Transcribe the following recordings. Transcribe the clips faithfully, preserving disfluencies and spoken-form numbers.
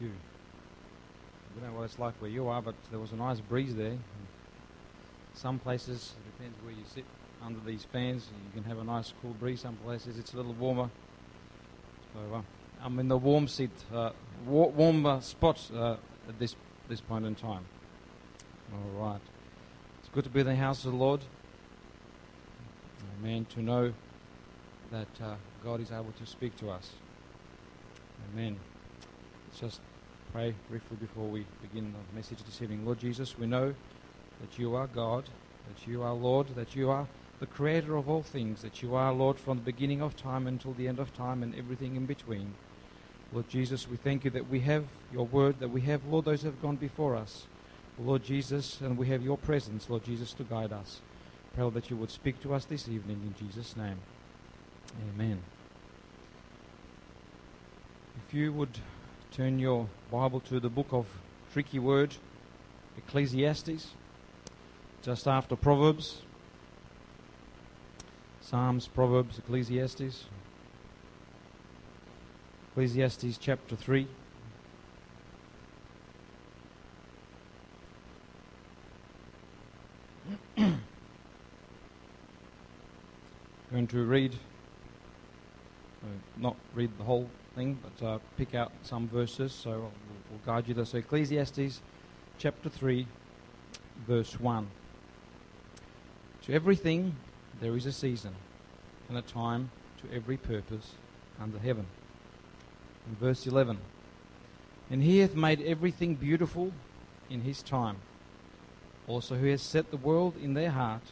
few. I don't know what it's like where you are, but there was a nice breeze there. Some places, it depends where you sit under these fans, you can have a nice cool breeze. Some places it's a little warmer. So uh, I'm in the warm seat, uh, wa warmer spot uh, at this this point in time. All right. It's good to be in the house of the Lord. Amen. To know that uh, God is able to speak to us. Amen. Let's just pray briefly before we begin the message this evening. Lord Jesus, we know that you are God, that you are Lord, that you are the creator of all things, that you are, Lord, from the beginning of time until the end of time and everything in between. Lord Jesus, we thank you that we have your word, that we have, Lord, those who have gone before us. Lord Jesus, and we have your presence, Lord Jesus, to guide us. Pray that you would speak to us this evening in Jesus' name. Amen. If you would turn your Bible to the book of tricky word, Ecclesiastes, just after Proverbs. Psalms, Proverbs, Ecclesiastes. Ecclesiastes chapter three. I'm going to read, not read the whole thing, but uh, pick out some verses, so I'll, we'll guide you there. So Ecclesiastes chapter three, verse one. To everything there is a season and a time to every purpose under heaven. And verse eleven. And he hath made everything beautiful in his time. Also who has set the world in their heart,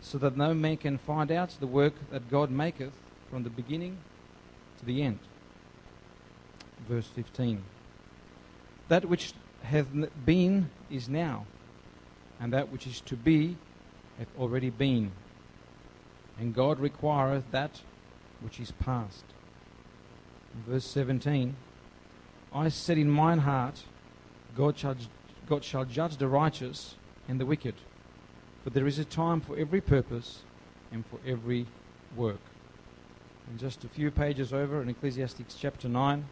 so that no man can find out the work that God maketh from the beginning to the end. Verse fifteen. That which hath been is now, and that which is to be hath already been. And God requireth that which is past. Verse seventeen. I said in mine heart, God shall, God shall judge the righteous and the wicked, for there is a time for every purpose and for every work. And just a few pages over in Ecclesiastes chapter nine,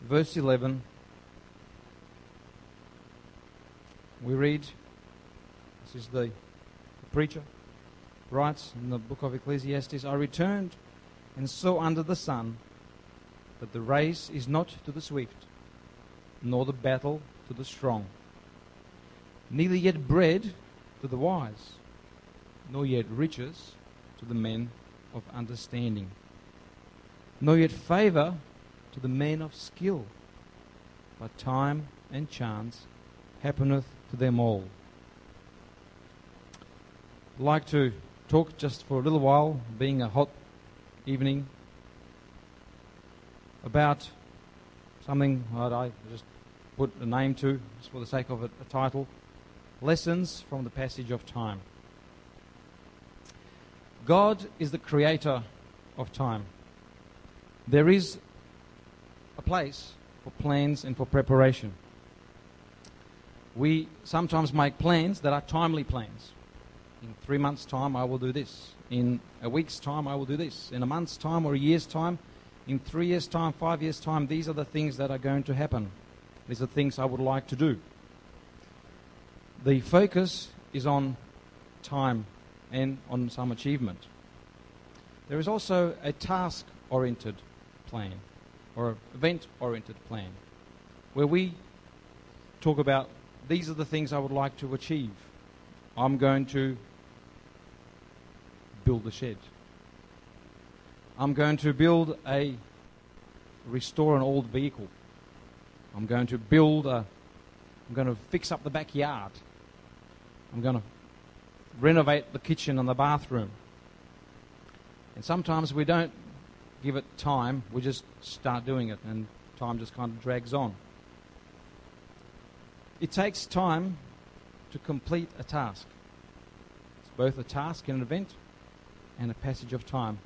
verse eleven, we read, this is the preacher, writes in the book of Ecclesiastes, I returned and saw under the sun that the race is not to the swift, nor the battle to the strong, neither yet bread to the wise, nor yet riches to the men of understanding, nor yet favor to the men of skill, but time and chance happeneth to them all. I'd like to talk just for a little while, being a hot evening, about something that I just put a name to, just for the sake of a, a title, Lessons from the Passage of Time. God is the creator of time. There is a place for plans and for preparation. We sometimes make plans that are timely plans. In three months' time, I will do this. In a week's time, I will do this. In a month's time or a year's time, in three years' time, five years' time, these are the things that are going to happen. These are the things I would like to do. The focus is on time and on some achievement. There is also a task-oriented plan or event-oriented plan where we talk about these are the things I would like to achieve. I'm going to build a shed. I'm going to build a, restore an old vehicle. I'm going to build a, I'm going to fix up the backyard. I'm going to renovate the kitchen and the bathroom. And sometimes we don't give it time, we just start doing it and time just kind of drags on. It takes time to complete a task. It's both a task and an event and a passage of time.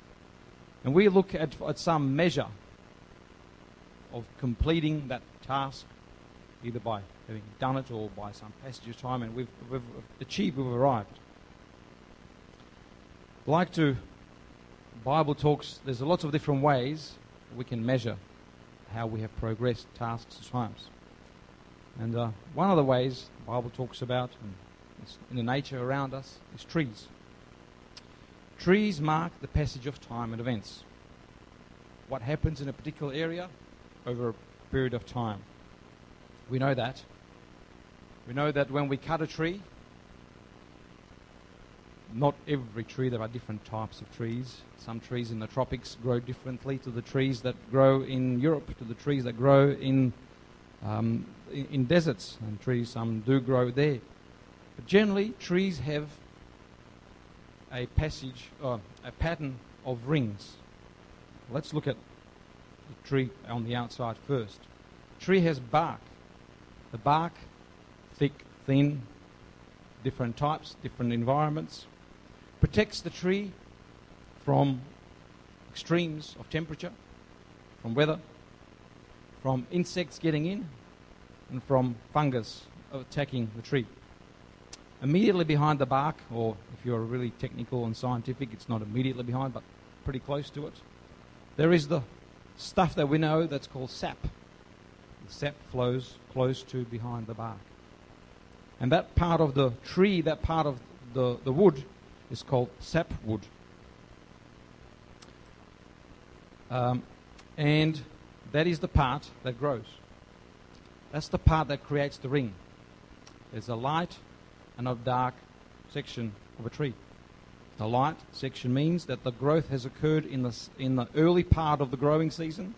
And we look at, at some measure of completing that task, either by having done it or by some passage of time, and we've, we've achieved, we've arrived. Like to Bible talks, there's a lot of different ways we can measure how we have progressed tasks as homes. And uh, one of the ways the Bible talks about and it's in the nature around us is trees. Trees mark the passage of time and events. What happens in a particular area over a period of time. We know that. We know that when we cut a tree, not every tree, there are different types of trees. Some trees in the tropics grow differently to the trees that grow in Europe, to the trees that grow in um, in, in deserts, and trees some do grow there. But generally, trees have a passage, uh, a pattern of rings. Let's look at the tree on the outside first. The tree has bark. The bark, thick, thin, different types, different environments, protects the tree from extremes of temperature, from weather, from insects getting in, and from fungus attacking the tree. Immediately behind the bark, or if you're really technical and scientific, it's not immediately behind, but pretty close to it, there is the stuff that we know that's called sap. The sap flows close to behind the bark. And that part of the tree, that part of the, the wood, is called sapwood. Um, and that is the part that grows. That's the part that creates the ring. There's a light and a dark section of a tree. The light section means that the growth has occurred in the, in the early part of the growing season,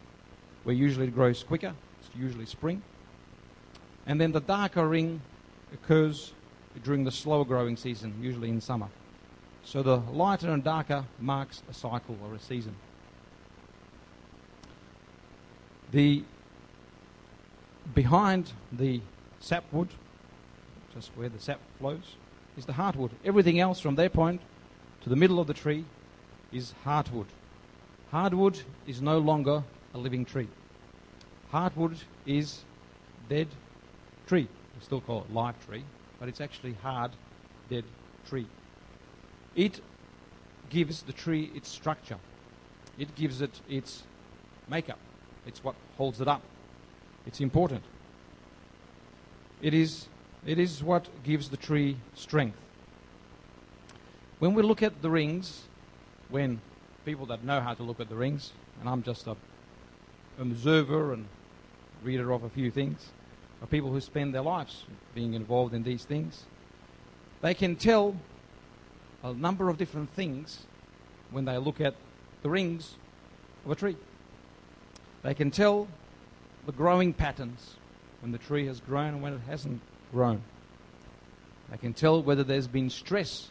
where usually it grows quicker. It's usually spring. And then the darker ring occurs during the slower growing season, usually in summer. So the lighter and darker marks a cycle or a season. The behind the sapwood, just where the sap flows, is the heartwood. Everything else from that point to the middle of the tree is heartwood. Hardwood is no longer a living tree. Heartwood is dead tree. We still call it live tree, but it's actually hard, dead tree. It gives the tree its structure. It gives it its makeup. It's what holds it up. It's important. It is, it is what gives the tree strength. When we look at the rings, when people that know how to look at the rings, and I'm just an observer and reader of a few things, are people who spend their lives being involved in these things, they can tell a number of different things when they look at the rings of a tree. They can tell the growing patterns, when the tree has grown and when it hasn't grown. They can tell whether there's been stress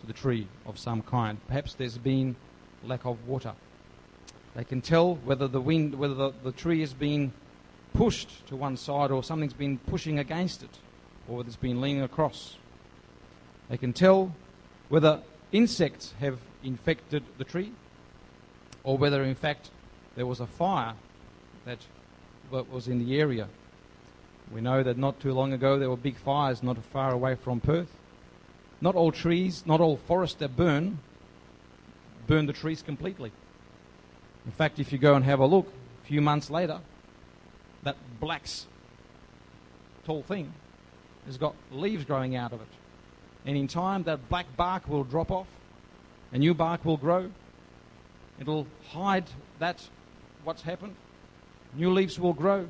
to the tree of some kind. Perhaps there's been lack of water. They can tell whether the wind, whether the, the tree has been pushed to one side, or something's been pushing against it, or whether it's been leaning across. They can tell whether insects have infected the tree, or whether in fact there was a fire that was in the area. We know that not too long ago there were big fires not far away from Perth. Not all trees, not all forests that burn, burn the trees completely. In fact, if you go and have a look, a few months later, that black tall thing has got leaves growing out of it. And in time, that black bark will drop off. A new bark will grow. It'll hide that, what's happened. New leaves will grow.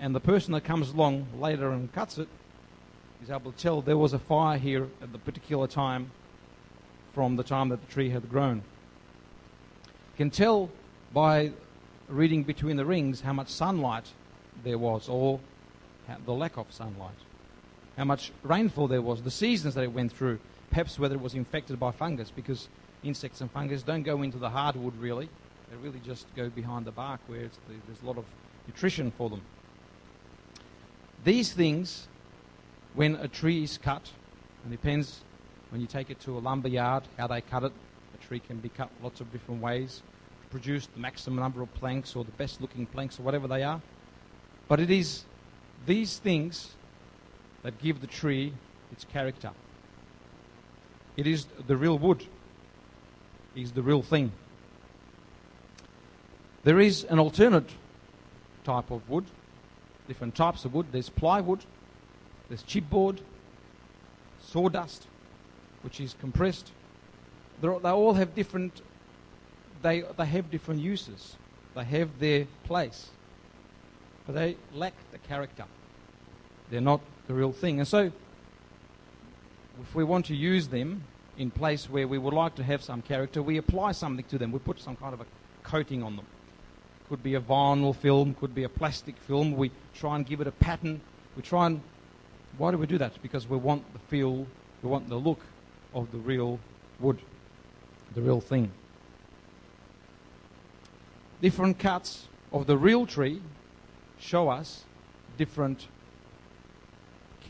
And the person that comes along later and cuts it is able to tell there was a fire here at the particular time from the time that the tree had grown. You can tell by reading between the rings how much sunlight there was, or the lack of sunlight, how much rainfall there was, the seasons that it went through, perhaps whether it was infected by fungus, because insects and fungus don't go into the hardwood really. They really just go behind the bark where it's, there's a lot of nutrition for them. These things, when a tree is cut, and it depends when you take it to a lumber yard, how they cut it. A tree can be cut lots of different ways, produce the maximum number of planks or the best looking planks or whatever they are. But it is these things that give the tree its character. It is the real wood. It is the real thing. There is an alternate type of wood, different types of wood. There's plywood, there's chipboard, sawdust, which is compressed. They're, they all have different, they, they have different uses. They have their place. But they lack the character. They're not the real thing. And so, if we want to use them in place where we would like to have some character, we apply something to them. We put some kind of a coating on them. Could be a vinyl film, could be a plastic film. We try and give it a pattern. We try and... Why do we do that? Because we want the feel, we want the look of the real wood, the real thing. Different cuts of the real tree show us different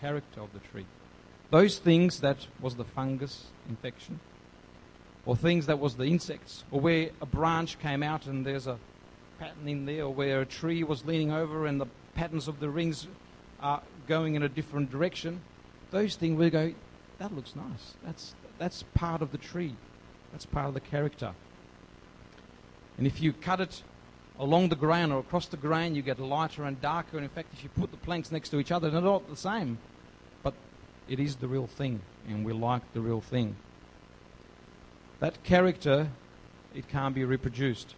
character of the tree. Those things that was the fungus infection, or things that was the insects, or where a branch came out and there's a pattern in there, or where a tree was leaning over and the patterns of the rings are going in a different direction. Those things we go, that looks nice. That's that's part of the tree. That's part of the character. And if you cut it along the grain or across the grain, you get lighter and darker. And in fact, if you put the planks next to each other, they're not the same. But it is the real thing, and we like the real thing. That character, it can't be reproduced.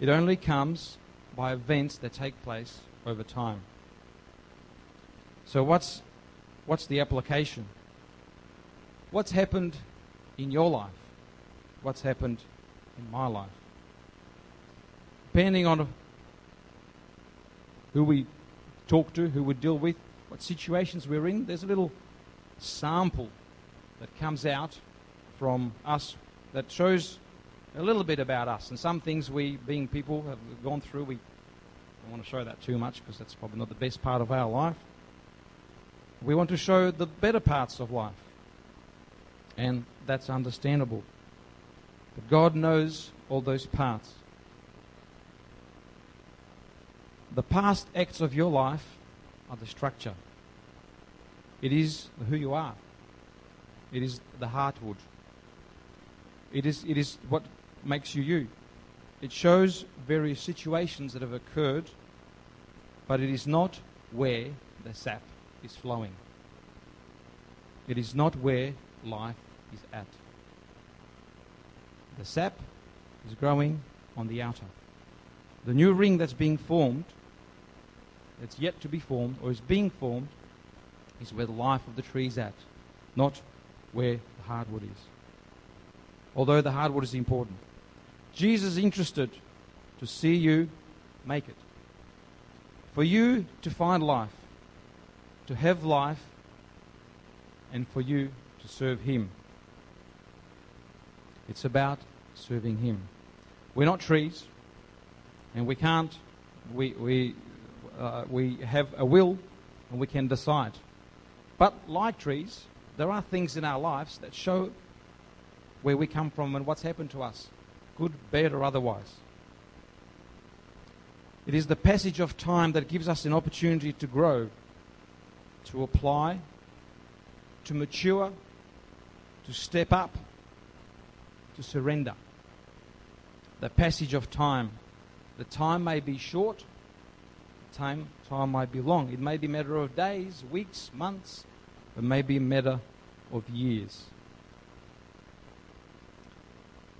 It only comes by events that take place over time. So what's what's the application? What's happened in your life? What's happened in my life? Depending on who we talk to, who we deal with, what situations we're in, there's a little sample that comes out from us that shows a little bit about us. And some things we, being people, have gone through. We don't want to show that too much because that's probably not the best part of our life. We want to show the better parts of life. And that's understandable. But God knows all those parts. The past acts of your life are the structure. It is who you are. It is the heartwood. It is, it is what makes you you. It shows various situations that have occurred, but it is not where the sap is flowing. It is not where life is at. The sap is growing on the outer. The new ring that's being formed, that's yet to be formed, or is being formed, is where the life of the tree is at, not where the hardwood is. Although the hardwood is important. Jesus is interested to see you make it. For you to find life, to have life, and for you to serve Him. It's about serving Him. We're not trees, and we can't, we, we, uh, we have a will, and we can decide. But like trees, there are things in our lives that show where we come from and what's happened to us, good, bad, or otherwise. It is the passage of time that gives us an opportunity to grow, to apply, to mature, to step up, to surrender. The passage of time. The time may be short, the time, time might be long. It may be a matter of days, weeks, months, it may be a matter of years.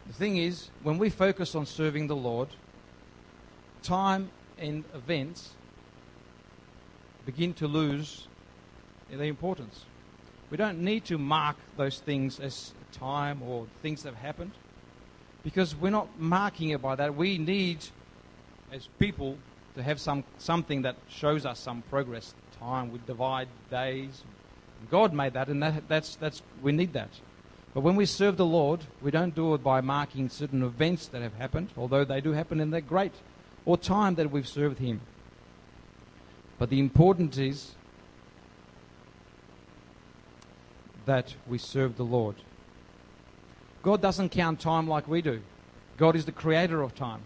The thing is, when we focus on serving the Lord, time and events begin to lose their importance. We don't need to mark those things as time or things that have happened, because we're not marking it by that. We need, as people, to have some something that shows us some progress. Time, we divide days. God made that, and that, that's that's we need that. But when we serve the Lord, we don't do it by marking certain events that have happened, although they do happen and they're great, or time that we've served Him. But the important is that we serve the Lord. God doesn't count time like we do. God is the creator of time.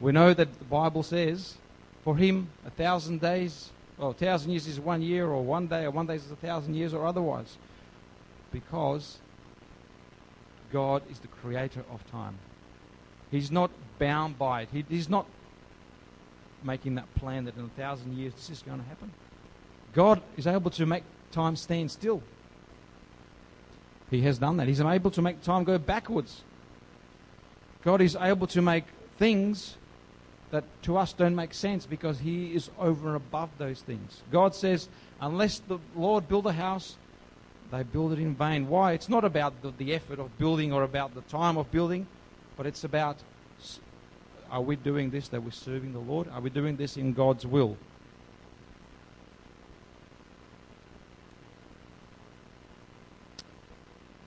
We know that the Bible says, for Him, a thousand days, well, a thousand years is one year, or one day, or one day is a thousand years, or otherwise. Because God is the creator of time. He's not bound by it. He, he's not making that plan that in a thousand years this is going to happen. God is able to make time stand still. He has done that. He's able to make time go backwards. God is able to make things that to us don't make sense because He is over and above those things. God says, unless the Lord build a house, they build it in vain. Why? It's not about the, the effort of building or about the time of building, but it's about, are we doing this that we're serving the Lord? Are we doing this in God's will?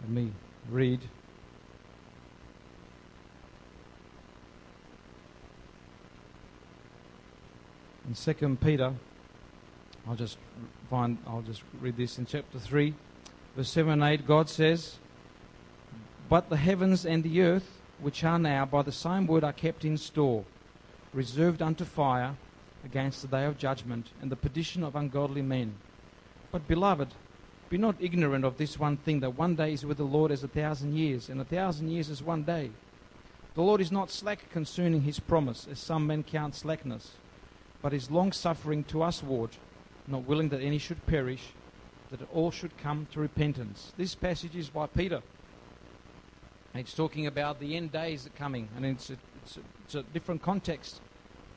Let me read. In Second Peter, I'll just find. I'll just read this in chapter three, verse seven and eight. God says, "But the heavens and the earth, which are now by the same word, are kept in store, reserved unto fire, against the day of judgment and the perdition of ungodly men. But beloved, be not ignorant of this one thing, that one day is with the Lord as a thousand years, and a thousand years as one day. The Lord is not slack concerning His promise, as some men count slackness, but is long-suffering to usward, not willing that any should perish, that all should come to repentance." This passage is by Peter. It's talking about the end days that are coming, and it's a, it's, a, it's a different context.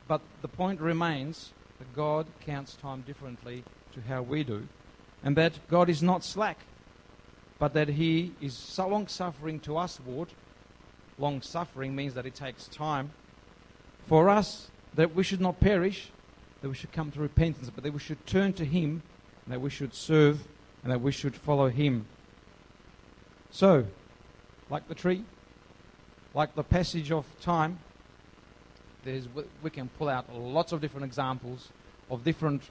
But the point remains that God counts time differently to how we do, and that God is not slack, but that He is so long-suffering to usward. Long-suffering means that it takes time for us, that we should not perish, that we should come to repentance, but that we should turn to Him, and that we should serve, and that we should follow Him. So, like the tree, like the passage of time, there's, we can pull out lots of different examples of different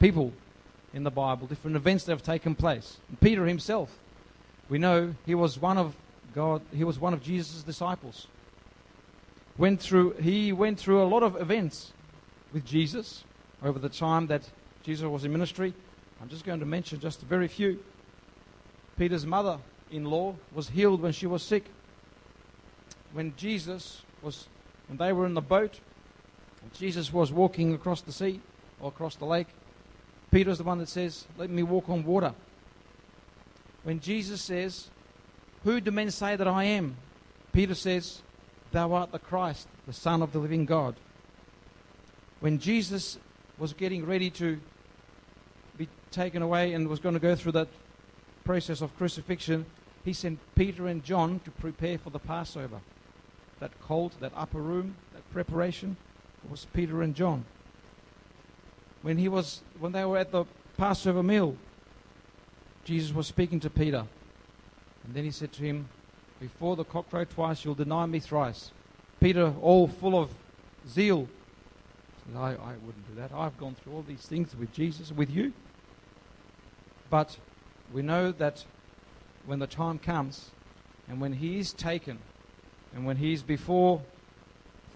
people in the Bible, different events that have taken place. And Peter himself, we know he was one of God, he was one of Jesus' disciples. Went through, he went through a lot of events with Jesus over the time that Jesus was in ministry. I'm just going to mention just a very few. Peter's mother-in-law was healed when she was sick. When Jesus was, when they were in the boat, Jesus was walking across the sea or across the lake. Peter's the one that says, "Let me walk on water." When Jesus says, "Who do men say that I am?" Peter says, "Thou art the Christ, the Son of the living God." When Jesus was getting ready to be taken away and was going to go through that process of crucifixion, He sent Peter and John to prepare for the Passover. That colt, that upper room, that preparation was Peter and John. When he was, when they were at the Passover meal, Jesus was speaking to Peter. And then He said to him, "Before the cock crow twice, you'll deny me thrice." Peter, all full of zeal, said, I, I wouldn't do that. I've gone through all these things with Jesus, with you. But we know that when the time comes, and when He is taken, and when He is before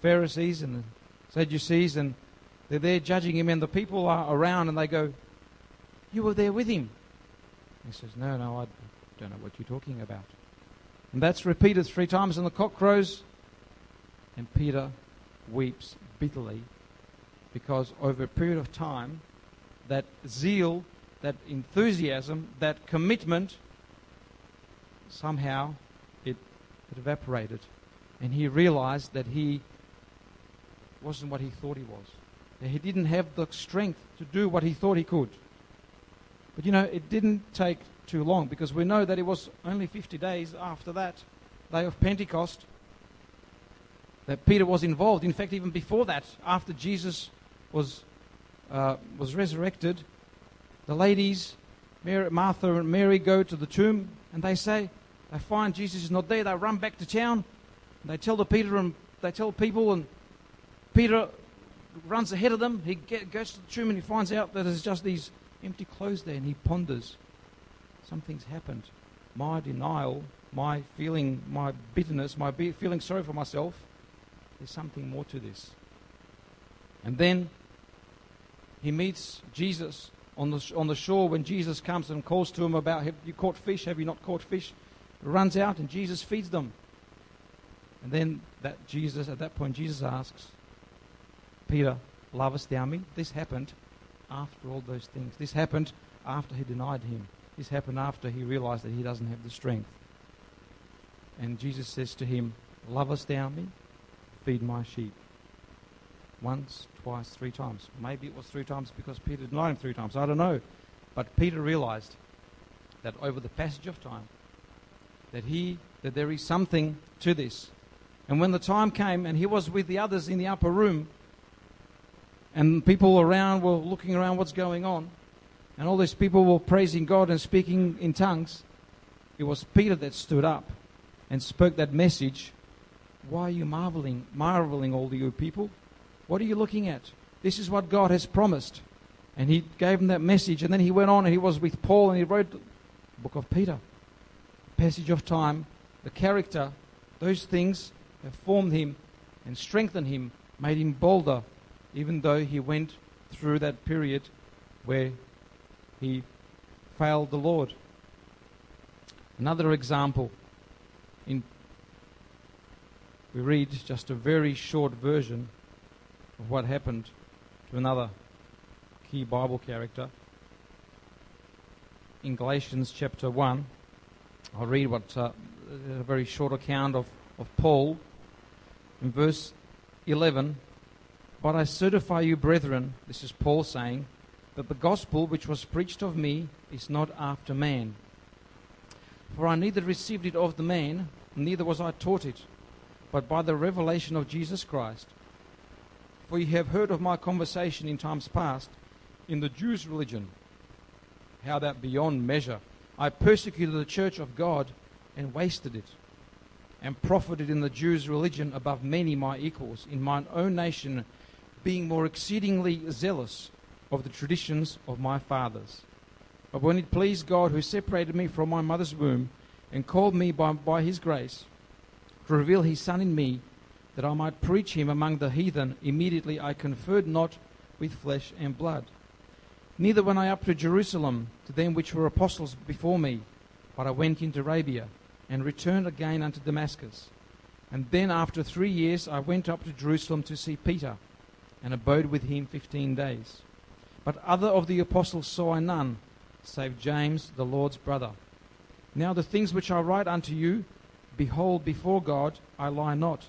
Pharisees and Sadducees, and they're there judging Him, and the people are around, and they go, "You were there with Him." He says, "No, no, I don't know what you're talking about." And that's repeated three times, and the cock crows, and Peter weeps bitterly, because over a period of time, that zeal, that enthusiasm, that commitment, somehow it, it evaporated, and he realized that he wasn't what he thought he was, that he didn't have the strength to do what he thought he could. But you know, it didn't take too long, because we know that it was only fifty days after that day of Pentecost that Peter was involved. In fact, even before that, after Jesus was uh, was resurrected, the ladies, Mary, Martha and Mary, go to the tomb, and they say they find Jesus is not there. They run back to town, and they tell the Peter and they tell people, and Peter runs ahead of them. He get, goes to the tomb, and he finds out that there's just these empty clothes there, and he ponders. Something's happened. My denial, my feeling, my bitterness, my be- feeling sorry for myself, there's something more to this. And then he meets Jesus on the, sh- on the shore when Jesus comes and calls to him about, "Have you caught fish? Have you not caught fish?" He runs out and Jesus feeds them. And then that Jesus, at that point, Jesus asks Peter, lovest thou me? This happened after all those things. This happened after he denied him. This happened after he realized that he doesn't have the strength. And Jesus says to him, lovest thou me? Feed my sheep. Once, twice, three times. Maybe it was three times because Peter denied him three times. I don't know. But Peter realized that over the passage of time, that he, that there is something to this. And when the time came and he was with the others in the upper room, and people around were looking around what's going on, and all these people were praising God and speaking in tongues, it was Peter that stood up and spoke that message. Why are you marveling, marveling all you people? What are you looking at? This is what God has promised. And he gave them that message. And then he went on and he was with Paul and he wrote the book of Peter. Passage of time, the character, those things have formed him and strengthened him, made him bolder, even though he went through that period where he failed the Lord. Another example, in we read just a very short version of what happened to another key Bible character. In Galatians chapter one, I'll read what uh, a very short account of, of Paul. In verse eleven, but I certify you, brethren, this is Paul saying, that the gospel which was preached of me is not after man. For I neither received it of the man, neither was I taught it, but by the revelation of Jesus Christ. For you have heard of my conversation in times past in the Jews' religion, how that beyond measure I persecuted the church of God and wasted it, and profited in the Jews' religion above many my equals, in mine own nation, being more exceedingly zealous of the traditions of my fathers. But when it pleased God, who separated me from my mother's womb and called me by, by his grace, to reveal his Son in me, that I might preach him among the heathen, immediately I conferred not with flesh and blood. Neither went I up to Jerusalem to them which were apostles before me, but I went into Arabia, and returned again unto Damascus. And then after three years I went up to Jerusalem to see Peter, and abode with him fifteen days. But other of the apostles saw I none, save James, the Lord's brother. Now the things which I write unto you, behold, before God I lie not.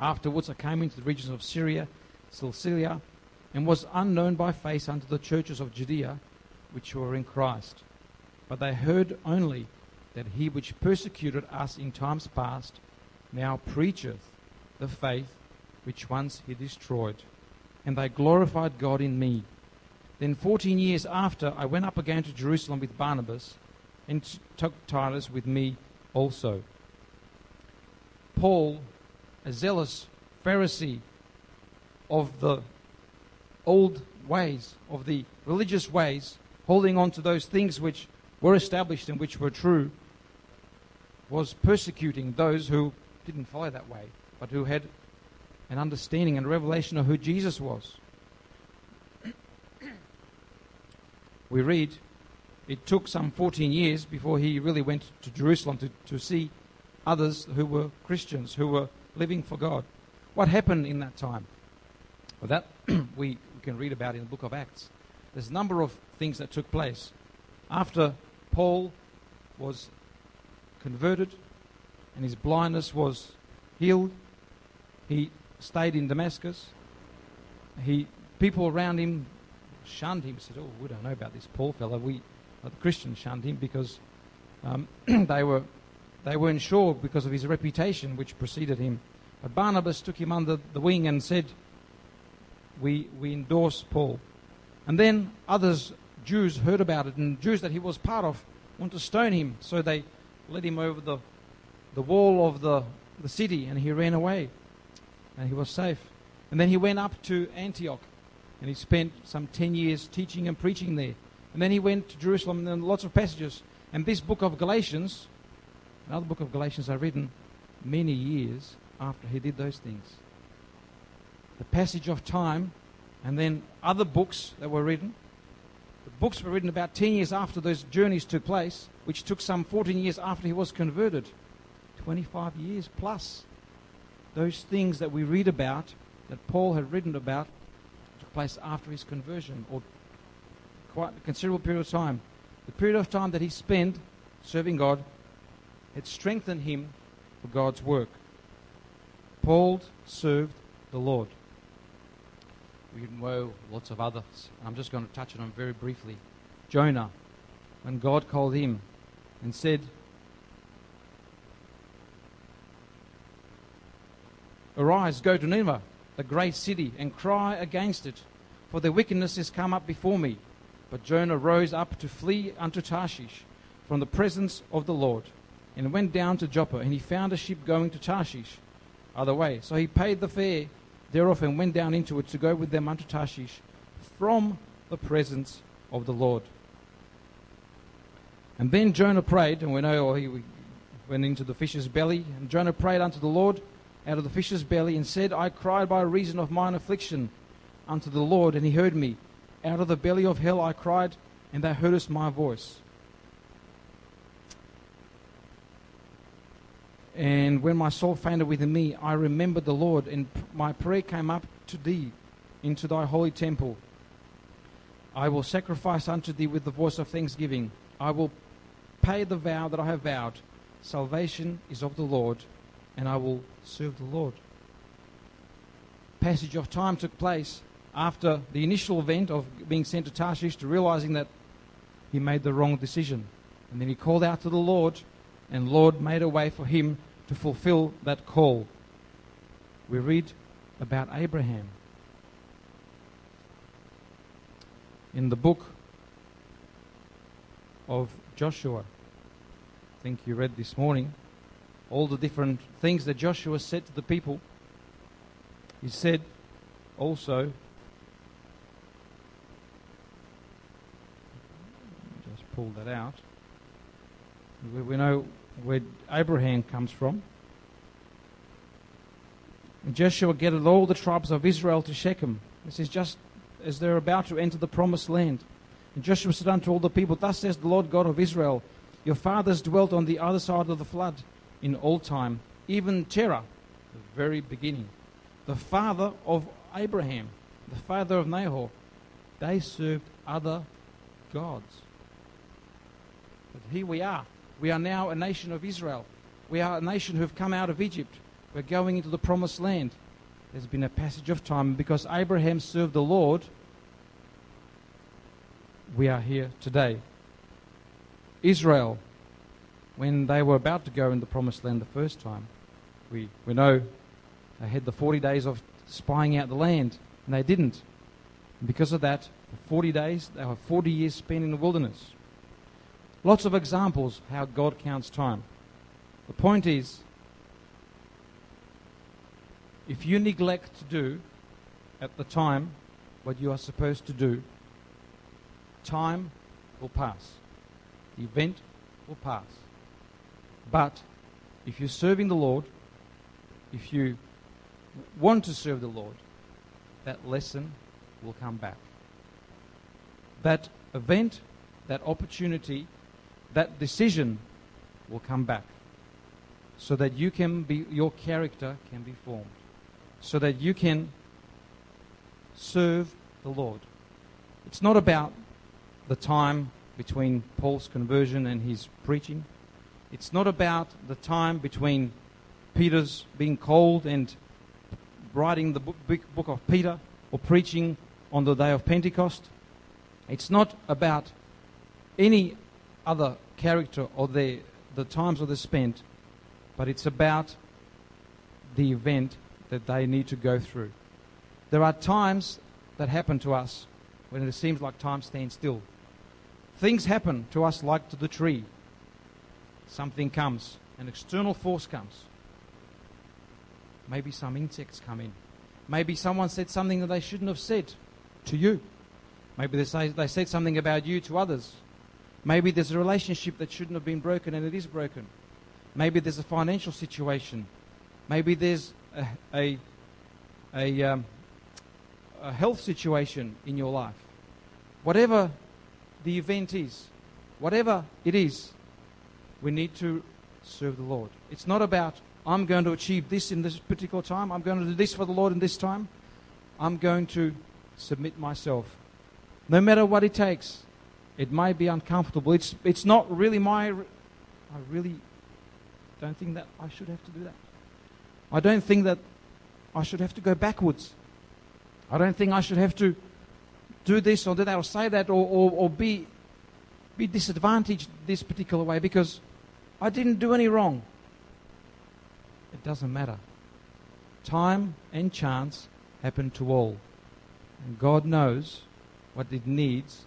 Afterwards I came into the regions of Syria, Cilicia, and was unknown by face unto the churches of Judea, which were in Christ. But they heard only that he which persecuted us in times past now preacheth the faith which once he destroyed. And they glorified God in me. Then fourteen years after, I went up again to Jerusalem with Barnabas, and took Titus with me also. Paul, a zealous Pharisee of the old ways, of the religious ways, holding on to those things which were established and which were true, was persecuting those who didn't follow that way, but who had an understanding and revelation of who Jesus was. We read, it took some fourteen years before he really went to Jerusalem to, to see others who were Christians, who were living for God. What happened in that time? Well, that we can read about in the book of Acts. There's a number of things that took place. After Paul was converted and his blindness was healed, he stayed in Damascus. He, people around him shunned him, said, oh, we don't know about this Paul fellow. We, the Christians shunned him because um, they were They weren't sure because of his reputation which preceded him. But Barnabas took him under the wing and said, we we endorse Paul. And then others, Jews, heard about it, and Jews that he was part of wanted to stone him. So they led him over the the wall of the, the city, and he ran away. And he was safe. And then he went up to Antioch, and he spent some ten years teaching and preaching there. And then he went to Jerusalem, and then lots of passages. And this book of Galatians... Another book of Galatians are written many years after he did those things. The passage of time, and then other books that were written. The books were written about ten years after those journeys took place, which took some fourteen years after he was converted. twenty-five years plus. Those things that we read about, that Paul had written about, took place after his conversion, or quite a considerable period of time. The period of time that he spent serving God had strengthened him for God's work. Paul served the Lord. We can know lots of others. I'm just going to touch on them very briefly. Jonah, when God called him and said, "Arise, go to Nineveh, the great city, and cry against it, for their wickedness is come up before me." But Jonah rose up to flee unto Tarshish from the presence of the Lord, and went down to Joppa, and he found a ship going to Tarshish other way. So he paid the fare thereof, and went down into it to go with them unto Tarshish from the presence of the Lord. And then Jonah prayed, and we know he went into the fish's belly, and Jonah prayed unto the Lord out of the fish's belly, and said, "I cried by reason of mine affliction unto the Lord, and he heard me. Out of the belly of hell I cried, and thou heardest my voice." And when my soul fainted within me, I remembered the Lord, and my prayer came up to thee into thy holy temple. I will sacrifice unto thee with the voice of thanksgiving. I will pay the vow that I have vowed. Salvation is of the Lord, and I will serve the Lord. Passage of time took place after the initial event of being sent to Tarshish to realizing that he made the wrong decision. And then he called out to the Lord, and the Lord made a way for him to fulfill that call. We read about Abraham in the book of Joshua. I think you read this morning all the different things that Joshua said to the people. He said also, just pull that out. We, we know where Abraham comes from. And Joshua gathered all the tribes of Israel to Shechem. This is just as they're about to enter the promised land. And Joshua said unto all the people, "Thus says the Lord God of Israel, your fathers dwelt on the other side of the flood in old time, even Terah, the very beginning, the father of Abraham, the father of Nahor. They served other gods." But here we are. We are now a nation of Israel. We are a nation who have come out of Egypt. We're going into the promised land. There's been a passage of time. Because Abraham served the Lord, we are here today. Israel, when they were about to go in the promised land the first time, we, we know they had the forty days of spying out the land, and they didn't. And because of that, for forty days, they were forty years spent in the wilderness. Lots of examples how God counts time. The point is, if you neglect to do at the time what you are supposed to do, time will pass. The event will pass. But if you're serving the Lord, if you want to serve the Lord, that lesson will come back. That event, that opportunity, that decision will come back, so that you can be, your character can be formed, so that you can serve the Lord. It's not about the time between Paul's conversion and his preaching. It's not about the time between Peter's being called and writing the book, book of Peter, or preaching on the day of Pentecost. It's not about any other character or the, the times that they spent, but it's about the event that they need to go through. There are times that happen to us when it seems like time stands still. Things happen to us like to the tree. Something comes, an external force comes. Maybe some insects come in. Maybe someone said something that they shouldn't have said to you. Maybe they say, they said something about you to others. Maybe there's a relationship that shouldn't have been broken, and it is broken. Maybe there's a financial situation. Maybe there's a, a, a, um, a health situation in your life. Whatever the event is, whatever it is, we need to serve the Lord. It's not about, I'm going to achieve this in this particular time. I'm going to do this for the Lord in this time. I'm going to submit myself. No matter what it takes. It may be uncomfortable. It's, it's not really my... I really don't think that I should have to do that. I don't think that I should have to go backwards. I don't think I should have to do this or do that or say that or, or, or be, be disadvantaged this particular way because I didn't do any wrong. It doesn't matter. Time and chance happen to all. And God knows what it needs,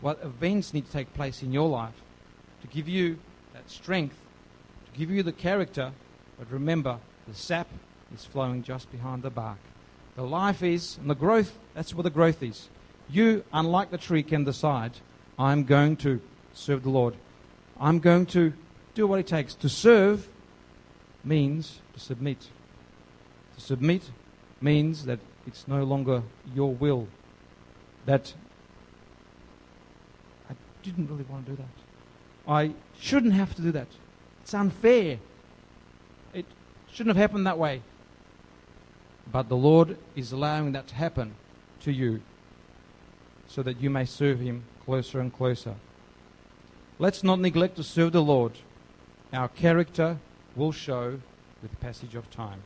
what events need to take place in your life to give you that strength, to give you the character. But remember, the sap is flowing just behind the bark. The life is, and the growth, that's where the growth is. You, unlike the tree, can decide, I'm going to serve the Lord. I'm going to do what it takes. To serve means to submit. To submit means that it's no longer your will. That I didn't really want to do that. I shouldn't have to do that. It's unfair. It shouldn't have happened that way. But the Lord is allowing that to happen to you so that you may serve Him closer and closer. Let's not neglect to serve the Lord. Our character will show with the passage of time.